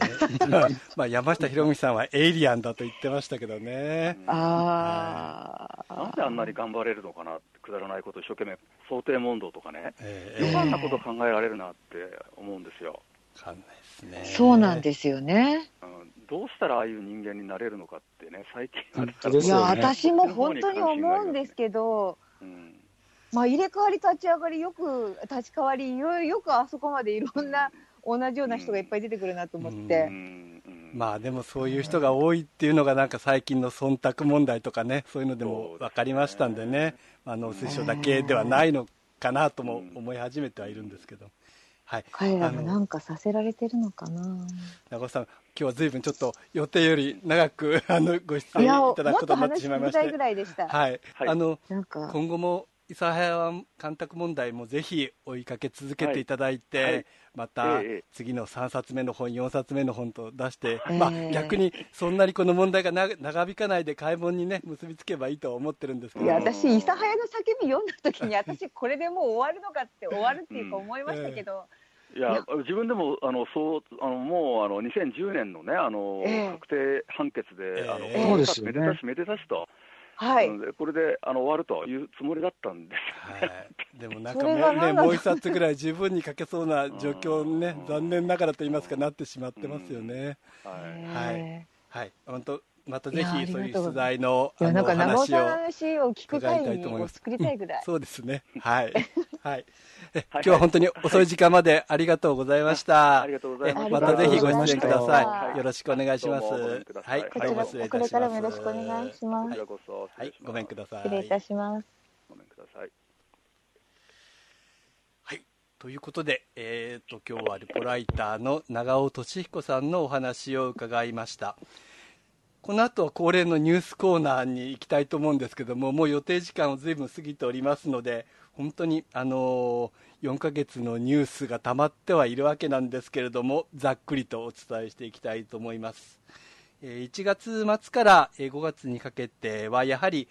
ねまあ、山下博美さんはエイリアンだと言ってましたけどね、うん、あなんであんなに頑張れるのかなって、くだらないことを一生懸命想定問答とかね、えー、余計なこと考えられるなって思うんですよ、わかんないですね、そうなんですよね、うん、どうしたらああいう人間になれるのかってね、最近、ね、いや私も本当に思うんですけど、うんまあ、入れ替わり立ち上がりよく立ち替わりよくあそこまでいろんな同じような人がいっぱい出てくるなと思って、うんうんうん、まあでもそういう人が多いっていうのがなんか最近の忖度問題とかね、そういうのでも分かりましたんでね、農水省だけではないのかなとも思い始めてはいるんですけど、はい、彼らがなんかさせられてるのかな。長尾さん、今日は随分ちょっと予定より長くあのご出演いただくことになってしまいまして、いやもっと話しみたいぐらいでした、はいはい、あのなんか今後も諫早干拓問題もぜひ追いかけ続けていただいて、はいはい、また次のさんさつめの本よんさつめの本と出して、えーまあ、逆にそんなにこの問題がな長引かないで開門に、ね、結びつけばいいと思ってるんですけど、いや私諫早の叫び読んだ時に私これでもう終わるのかって終わるっていうか思いましたけど、うんえー、いやいや自分でもあのそうあのもうあのにせんじゅうねんのねあの、えー、確定判決で、えーあのえー、そうですよね、めでたしめでたしとはい、これであの終わるというつもりだったんです、はい、でもなんか も, ね、もう一冊ぐらい十分に書けそうな状況にね残念ながらと言いますかなってしまってますよね、はいはいはい、本当またぜひそういう取材のあの話を伺いたいと思います。そうですね、はいはい、え今日は本当に遅い時間までありがとうございました、はい、またぜひご出演ください。よろしくお願いします。はい、こちらこれからもよろしくお願いします。はい、ごめんください。失礼いたします。ごめんください。ということで、えー、と今日はルポライターの長尾俊彦さんのお話を伺いました。この後は恒例のニュースコーナーに行きたいと思うんですけども、もう予定時間を随分過ぎておりますので、本当にあのよんかげつのニュースが溜まってはいるわけなんですけれども、ざっくりとお伝えしていきたいと思います。いちがつ末からごがつにかけてはやはり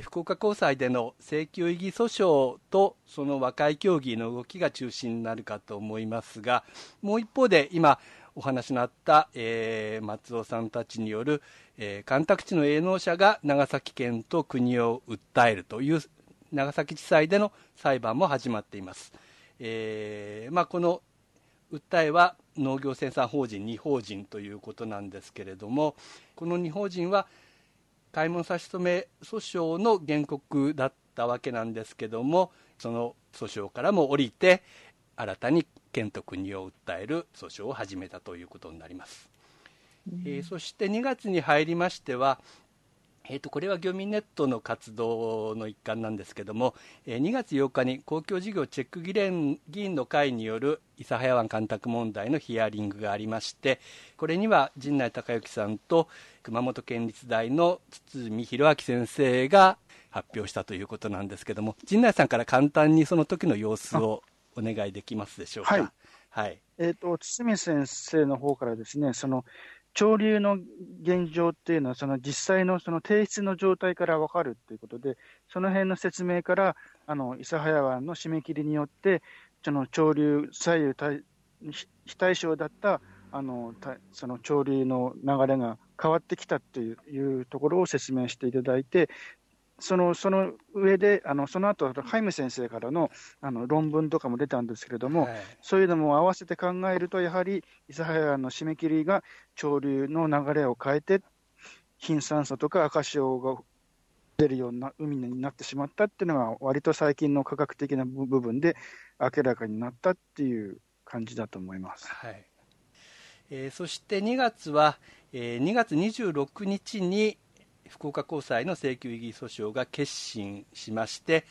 福岡高裁での請求異議訴訟とその和解協議の動きが中心になるかと思いますが、もう一方で今お話のあった、えー、松尾さんたちによる、えー、干拓地の営農者が長崎県と国を訴えるという長崎地裁での裁判も始まっています、えーまあ、この訴えは農業生産法人に法人ということなんですけれども、このに法人は開門差し止め訴訟の原告だったわけなんですけども、その訴訟からも降りて新たに県と国を訴える訴訟を始めたということになります、うんえー、そしてにがつに入りましては、えー、とこれは漁民ネットの活動の一環なんですけども、えー、にがつようかに公共事業チェック議連議員の会による諫早湾干拓問題のヒアリングがありまして、これには陣内孝之さんと熊本県立大の堤博明先生が発表したということなんですけども、陣内さんから簡単にその時の様子をお願いできますでしょうか。はいはいえー、と堤先生の方からですね、その潮流の現状っていうのはその実際のその定質の状態から分かるということで、その辺の説明からあの諫早湾の締め切りによってその潮流左右対非対称だったあのその潮流の流れが変わってきたという、いうところを説明していただいて、その、その上であのその後ハイム先生からの、 あの論文とかも出たんですけれども、はい、そういうのも合わせて考えるとやはり諫早湾の締め切りが潮流の流れを変えて貧酸素とか赤潮が出るような海になってしまったっていうのが割と最近の科学的な部分で明らかになったっていう感じだと思います、はいえー、そしてにがつは、えー、にがつにじゅうろくにちに福岡高裁の請求異議訴訟が結審しまして、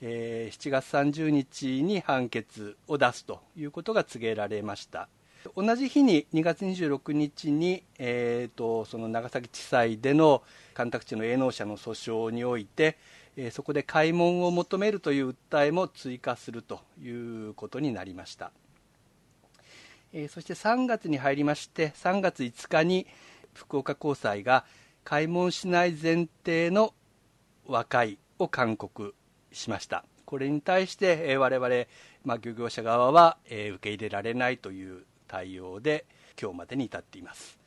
えー、しちがつさんじゅうにちに判決を出すということが告げられました。同じ日ににがつにじゅうろくにちに、えー、とその長崎地裁での干拓地の営農者の訴訟において、えー、そこで開門を求めるという訴えも追加するということになりました。えー、そしてさんがつに入りましてさんがついつかに福岡高裁が開門しない前提の和解を勧告しました。これに対して、えー、我々、まあ、漁業者側は、えー、受け入れられないという対応で今日までに至っています。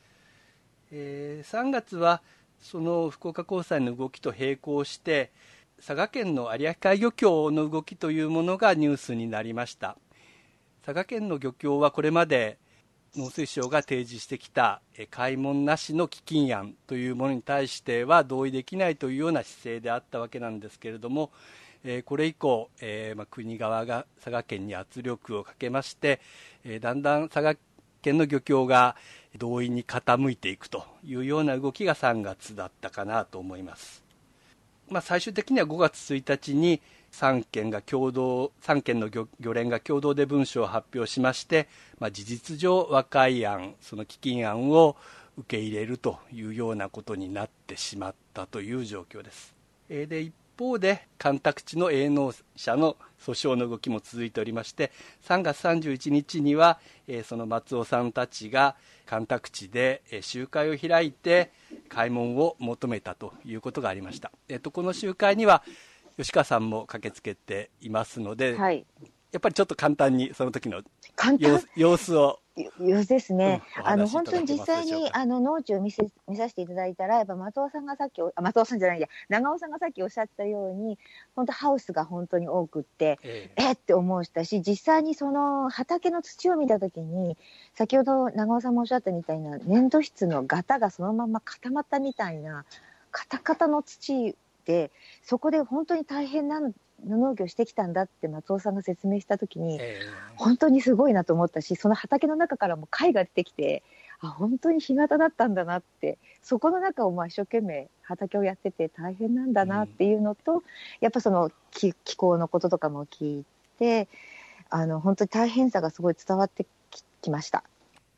えー、さんがつはその福岡高裁の動きと並行して佐賀県の有明海漁協の動きというものがニュースになりました。佐賀県の漁協はこれまで農水省が提示してきた開門なしの基金案というものに対しては同意できないというような姿勢であったわけなんですけれども、これ以降国側が佐賀県に圧力をかけまして、だんだん佐賀県の漁協が同意に傾いていくというような動きがさんがつだったかなと思います。まあ、最終的にはごがつついたちに3県が共同3県の 漁, 漁連が共同で文書を発表しまして、まあ、事実上和解案、その基金案を受け入れるというようなことになってしまったという状況です。えー、で一方で干拓地の営農者の訴訟の動きも続いておりまして、さんがつさんじゅういちにちには、えー、その松尾さんたちが干拓地で集会を開いて開門を求めたということがありました。えー、とこの集会には吉川さんも駆けつけていますので、はい、やっぱりちょっと簡単にその時の様子を様子ですね、うん、あの本当に実際にあの農地を見せ、見させていただいたら、やっぱ松尾さんがさっきあ松尾さんじゃないや長尾さんがさっきおっしゃったように、本当ハウスが本当に多くって、えー、えって思うしたし、実際にその畑の土を見たときに、先ほど長尾さんもおっしゃったみたいな粘土質のガタがそのまま固まったみたいなカタカタの土で、そこで本当に大変な農業してきたんだって松尾さんが説明したときに、えー、本当にすごいなと思ったし、その畑の中からも貝が出てきて、あ本当に干潟だったんだなって、そこの中をまあ一生懸命畑をやってて大変なんだなっていうのと、うん、やっぱその 気, 気候のこととかも聞いて、あの本当に大変さがすごい伝わってきました。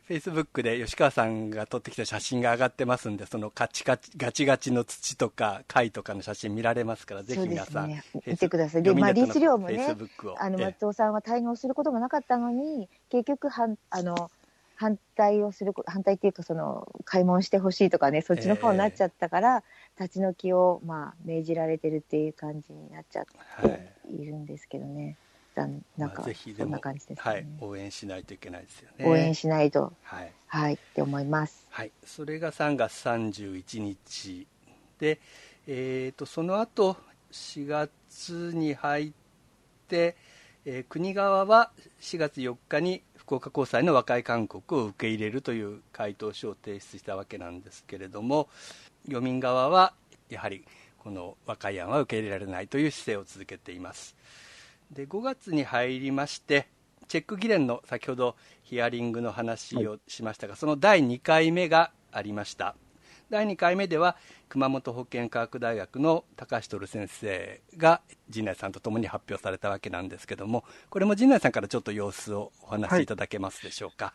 フェイスブックで吉川さんが撮ってきた写真が上がってますんで、そのカチカチガチガチの土とか貝とかの写真見られますから、ぜひ皆さん、ね、見てください。で、まあ、リーチ量もね、あの松尾さんは対応することもなかったのに、結局はんあの反対をする反対っていうか、その開門してほしいとかね、そっちの方になっちゃったから、えー、立ち退きをまあ命じられてるっていう感じになっちゃっているんですけどね。はい、なんかそんな感じですね。はい、応援しないといけないですよね。応援しないと、はい、はい、って思います。はい、それがさんがつさんじゅういちにちで、えーと、その後しがつに入って、えー、国側はしがつよっかに福岡高裁の和解勧告を受け入れるという回答書を提出したわけなんですけれども、漁民側はやはりこの和解案は受け入れられないという姿勢を続けています。でごがつに入りまして、チェック議連の先ほどヒアリングの話をしましたが、はい、そのだいにかいめがありました。だいにかいめでは熊本保健科学大学の高橋徹先生が陣内さんとともに発表されたわけなんですけども、これも陣内さんからちょっと様子をお話しいただけますでしょうか。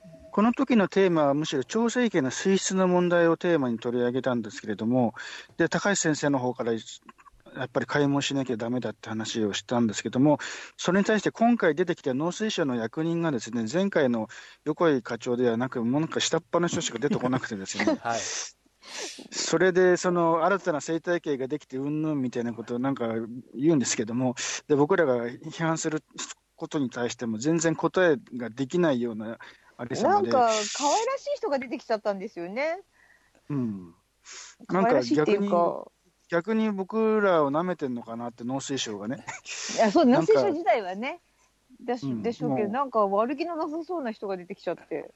はい、この時のテーマはむしろ調整池の水質の問題をテーマに取り上げたんですけれども、で高橋先生の方からやっぱり開門しなきゃダメだって話をしたんですけども、それに対して今回出てきた農水省の役人がですね、前回の横井課長ではなく、もうなんか下っ端の人しか出てこなくてですね、はい、それでその新たな生態系ができてうんぬんみたいなことをなんか言うんですけども、で僕らが批判することに対しても全然答えができないようなあれさまで、なんか可愛らしい人が出てきちゃったんですよね。うん、なんか逆に逆に僕らをなめてんのかなって農水省がね。いやそう農水省自体はねで し,、うん、でしょうけど、なんか悪気のなさそうな人が出てきちゃって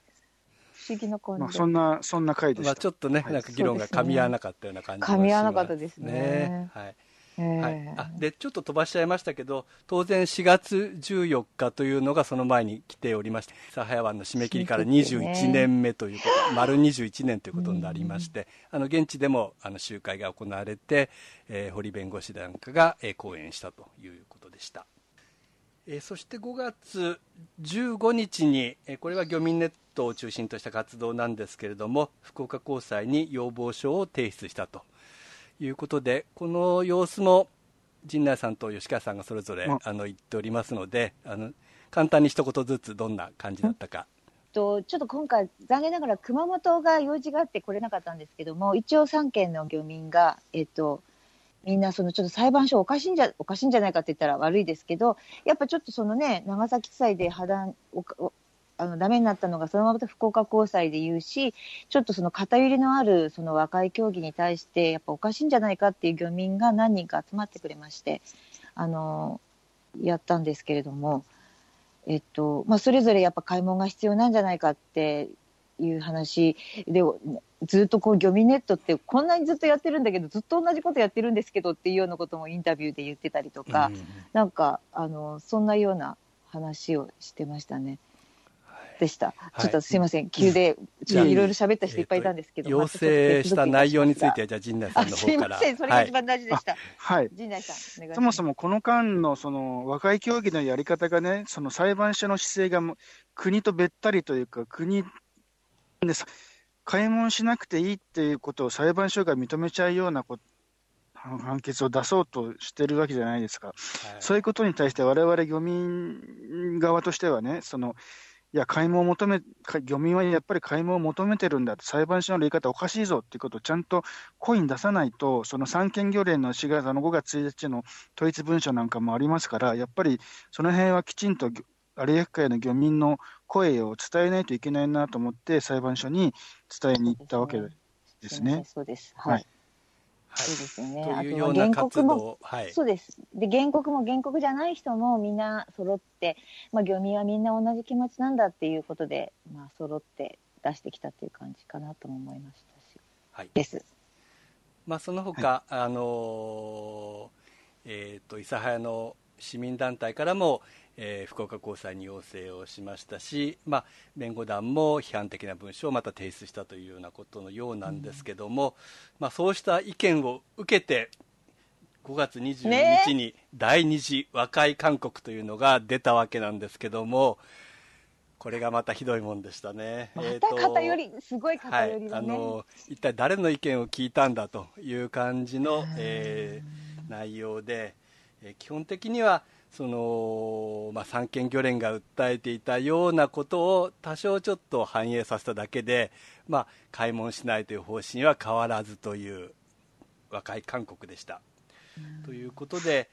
不思議な感じ、まあ、そんなそんな回でした。まあ、ちょっとね、はい、なんか議論が噛み合わなかったような感じがしますね。噛み合わなかったですね。はいはい、あでちょっと飛ばしちゃいましたけど、当然しがつじゅうよっかというのがその前に来ておりまして、佐早湾の締め切りからにじゅういちねんめということ、ね、丸にじゅういちねんということになりまして、うん、あの現地でもあの集会が行われて、えー、堀弁護士なんかが、えー、講演したということでした。えー、そしてごがつじゅうごにちに、えー、これは漁民ネットを中心とした活動なんですけれども、福岡高裁に要望書を提出したということで、この様子も陣内さんと吉川さんがそれぞれあの言っておりますので、あの簡単に一言ずつどんな感じだったか。ちょっと今回残念ながら熊本が用事があって来れなかったんですけども、一応さんけんの漁民が、えっと、みんなそのちょっと裁判所おかしいんじゃ、おかしいんじゃないかって言ったら悪いですけど、やっぱちょっとそのね、長崎地裁で破談をあのダメになったのがそのまま福岡高裁で言うし、ちょっとその偏りのあるその和解協議に対してやっぱおかしいんじゃないかっていう漁民が何人か集まってくれまして、あのやったんですけれども、えっとまあ、それぞれやっぱ開門が必要なんじゃないかっていう話で、ずっとこう漁民ネットってこんなにずっとやってるんだけどずっと同じことやってるんですけどっていうようなこともインタビューで言ってたりとか、うん、なんかあのそんなような話をしてましたね。でした。ちょっとすいません、はい、急でちょっといろいろ喋った人いっぱいいたんですけど、えー、要請した内容についてはじゃあ陣内さんの方から。すいません、それが一番大事でした。はい、陣内さんお願いします。そもそもこの間のその和解協議のやり方がね、その裁判所の姿勢が国とべったりというか、国で開門しなくていいっていうことを裁判所が認めちゃうようなこと、判決を出そうとしてるわけじゃないですか。はい、そういうことに対して我々漁民側としてはね、そのいや開門を求め漁民はやっぱり開門を求めてるんだと、裁判所の言い方おかしいぞということをちゃんと声に出さないと、その三権漁連のしがつのごがつついたちの統一文書なんかもありますから、やっぱりその辺はきちんと有明海の漁民の声を伝えないといけないなと思って裁判所に伝えに行ったわけですね。そうです、はいはいはい、そうですよね。というような活動、はい、そうです。で原告も原告じゃない人もみんな揃って、まあ、漁民はみんな同じ気持ちなんだっていうことで、まあ、揃って出してきたという感じかなとも思いましたし、はい、です。まあ、その他、はい、あのえーと、諫早の市民団体からも、えー、福岡高裁に要請をしましたし、まあ、弁護団も批判的な文書をまた提出したというようなことのようなんですけども、うんまあ、そうした意見を受けてごがつにじゅうににちにだいに次和解勧告というのが出たわけなんですけども、これがまたひどいもんでしたね。また偏り、すごい偏りだね、はい、あの一体誰の意見を聞いたんだという感じの、えー、内容で、えー、基本的にはそのまあ、三権漁連が訴えていたようなことを多少ちょっと反映させただけで、まあ、開門しないという方針は変わらずという和解勧告でした。ということで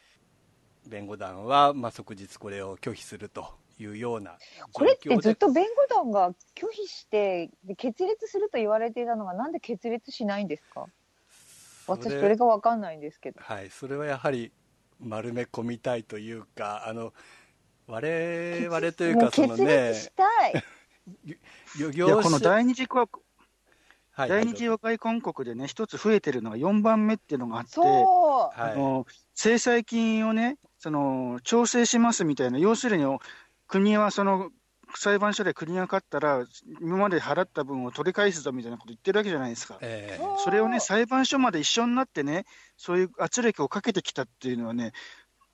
弁護団は、まあ、即日これを拒否するというような状況で、これってずっと弁護団が拒否して決裂すると言われていたのがなんで決裂しないんですか？それ私それが分かんないんですけど、はい、それはやはり丸め込みたいというか、あの我々というかそのね、この第二次和解勧告でね、一つ増えてるのがよんばんめっていうのがあって、あの、はい、制裁金をね、その調整しますみたいな、要するに国はその裁判所で国が勝ったら今まで払った分を取り返すぞみたいなこと言ってるわけじゃないですか。えー、それをね裁判所まで一緒になってね、そういう圧力をかけてきたっていうのはね、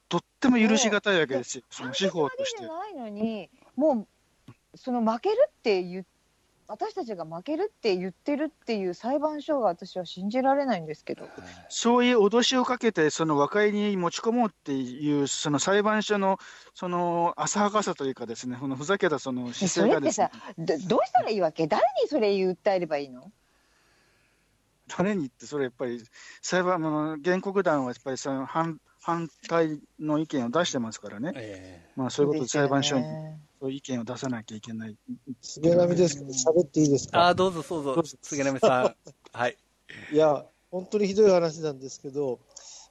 とっても許しがたいわけですよ、えー、その司法として。ないのにもうその負けるって言私たちが負けるって言ってるっていう裁判所が私は信じられないんですけど、そういう脅しをかけてその和解に持ち込もうっていうその裁判所のその浅はかさというかですね、このふざけたその姿勢がですね、それってさ ど, どうしたらいいわけ？誰にそれ訴えればいいの？誰にって、それやっぱり裁判の原告団はやっぱりその 反, 反対の意見を出してますからね、えーまあ、そういうこと裁判所に意見を出さなきゃいけない。菅波ですけど、喋っていいですか？あ、どうぞどうぞ、菅波さん。はい。いや、本当にひどい話なんですけど、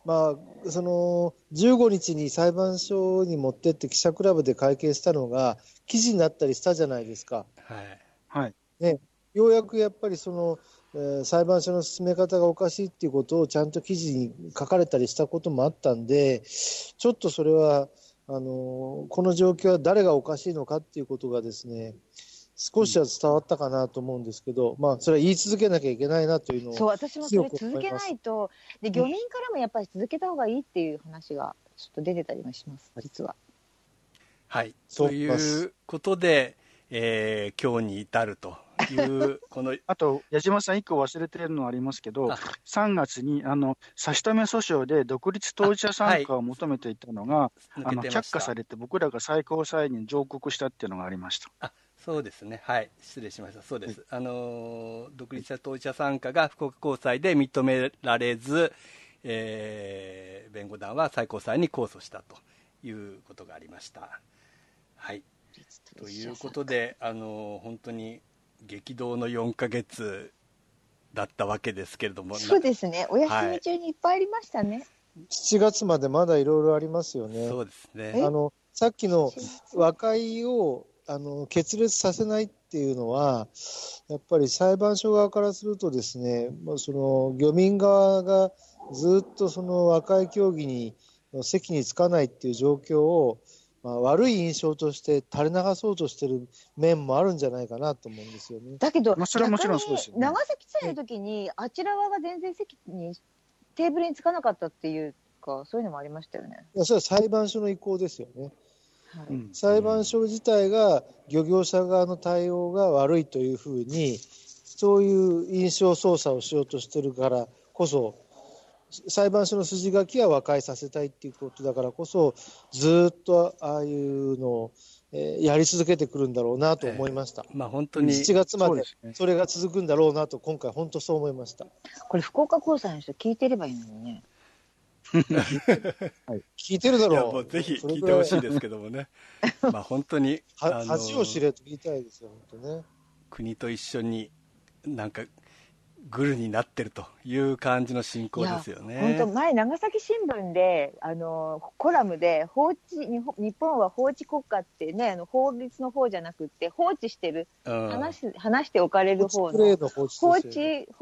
まあそのじゅうごにちに裁判所に持ってって記者クラブで会見したのが記事になったりしたじゃないですか。はいはい。ね、ようやくやっぱりその、えー、裁判所の進め方がおかしいっていうことをちゃんと記事に書かれたりしたこともあったんで、ちょっとそれは。あのこの状況は誰がおかしいのかっていうことがですね、少しは伝わったかなと思うんですけど、うんまあ、それは言い続けなきゃいけないなというのを強く思います。そう、私もそれ続けないと、で漁民からもやっぱり続けた方がいいっていう話がちょっと出てたりもします、実は。はい、ということで、えー、今日に至るというこのあと矢島さんいっこ忘れてるのはありますけど、さんがつにあの差し止め訴訟で独立当事者参加を求めていたのが、はい、あの却下されて僕らが最高裁に上告したっていうのがありました。あ、そうですね、はい、失礼しました。そうです、はい、あの独立者当事者参加が福岡高裁で認められず、えー、弁護団は最高裁に控訴したということがありました、はい、ということであの本当に激動のよんかげつだったわけですけれども、そうですね、お休み中にいっぱいありましたね、はい、しちがつまでまだいろいろありますよね。そうですね、あのさっきの和解をあの決裂させないっていうのはやっぱり裁判所側からするとですね、その漁民側がずっとその和解協議に席につかないっていう状況を、まあ、悪い印象として垂れ流そうとしてる面もあるんじゃないかなと思うんですよね。だけど、まあ、それはもちろんそうですよね。長崎地裁の時にあちら側が全然席にテーブルにつかなかったっていうか、そういうのもありましたよね。いや、それは裁判所の意向ですよね。はい、裁判所自体が漁業者側の対応が悪いというふうにそういう印象操作をしようとしてるからこそ、裁判所の筋書きは和解させたいっていうことだからこそずっとああいうのをやり続けてくるんだろうなと思いました、えーまあ、本当にしちがつまでそれが続くんだろうなと今回本当そう思いました、ね、これ福岡高裁の人聞いてればいいのにねはい、聞いてるだろう。いや、もうぜひ聞いてほしいですけどもねまあ本当に恥を知れと言いたいですよ本当、ね、国と一緒になんかグルになってるという感じの進行ですよね。本当前長崎新聞であのコラムで放置日本は法治国家ってね、あの法律の方じゃなくて放置してる、うん、話, 話しておかれる方の放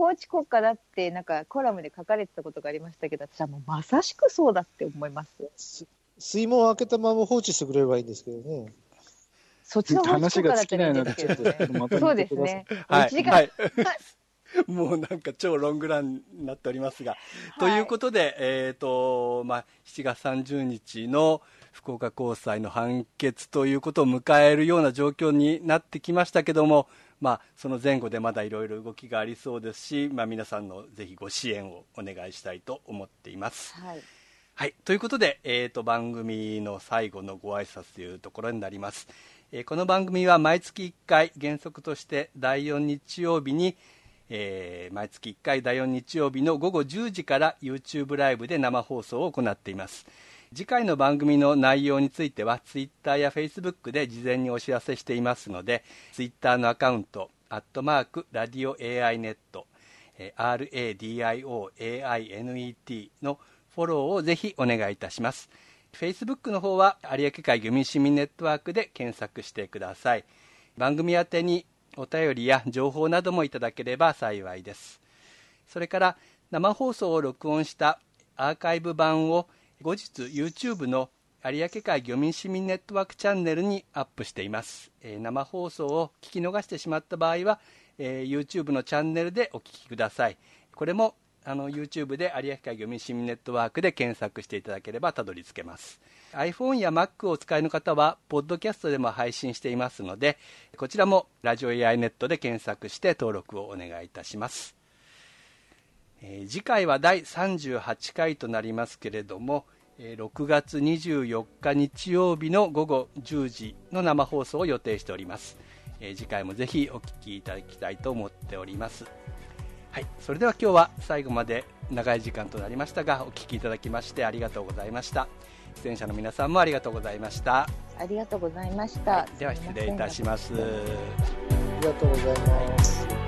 置国家だってなんかコラムで書かれてたことがありましたけど、私はもうまさしくそうだって思います。水門を開けたまま放置してくれればいいんですけどね。そっちの放置国家だったらいいんですけどねそうですね、はい、いちじかん、はいもうなんか超ロングランになっておりますが、はい、ということで、えーとまあ、しちがつさんじゅうにちの福岡高裁の判決ということを迎えるような状況になってきましたけども、まあ、その前後でまだいろいろ動きがありそうですし、まあ、皆さんのぜひご支援をお願いしたいと思っています、はいはい、ということで、えーと、番組の最後のご挨拶というところになります、えー、この番組は毎月いっかい原則としてだいよんにちようびにえー、毎月いっかいだいよんにちようびの午後じゅうじから YouTube ライブで生放送を行っています。次回の番組の内容については Twitter や Facebook で事前にお知らせしていますので、 Twitter のアカウントアットマークラディオ エーアイ ネット アールエーディーアイオーエーアイエヌイーティー のフォローをぜひお願いいたします。 Facebook の方は有明海漁民市民ネットワークで検索してください。番組宛てにお便りや情報などもいただければ幸いです。それから生放送を録音したアーカイブ版を後日 YouTube の有明海漁民市民ネットワークチャンネルにアップしています。えー、生放送を聞き逃してしまった場合は、えー、YouTube のチャンネルでお聞きください。これもあの YouTube で有明海漁民市民ネットワークで検索していただければたどり着けます。 iPhone や Mac をお使いの方はポッドキャストでも配信していますので、こちらもラジオ エーアイ ネットで検索して登録をお願いいたします、えー、次回はだいさんじゅうはちかいとなりますけれども、ろくがつにじゅうよっか日曜日の午後じゅうじの生放送を予定しております、えー、次回もぜひお聞きいただきたいと思っております。はい、それでは今日は最後まで長い時間となりましたが、お聞きいただきましてありがとうございました。出演者の皆さんもありがとうございました。ありがとうございました、はい、では失礼いたします。ありがとうございます。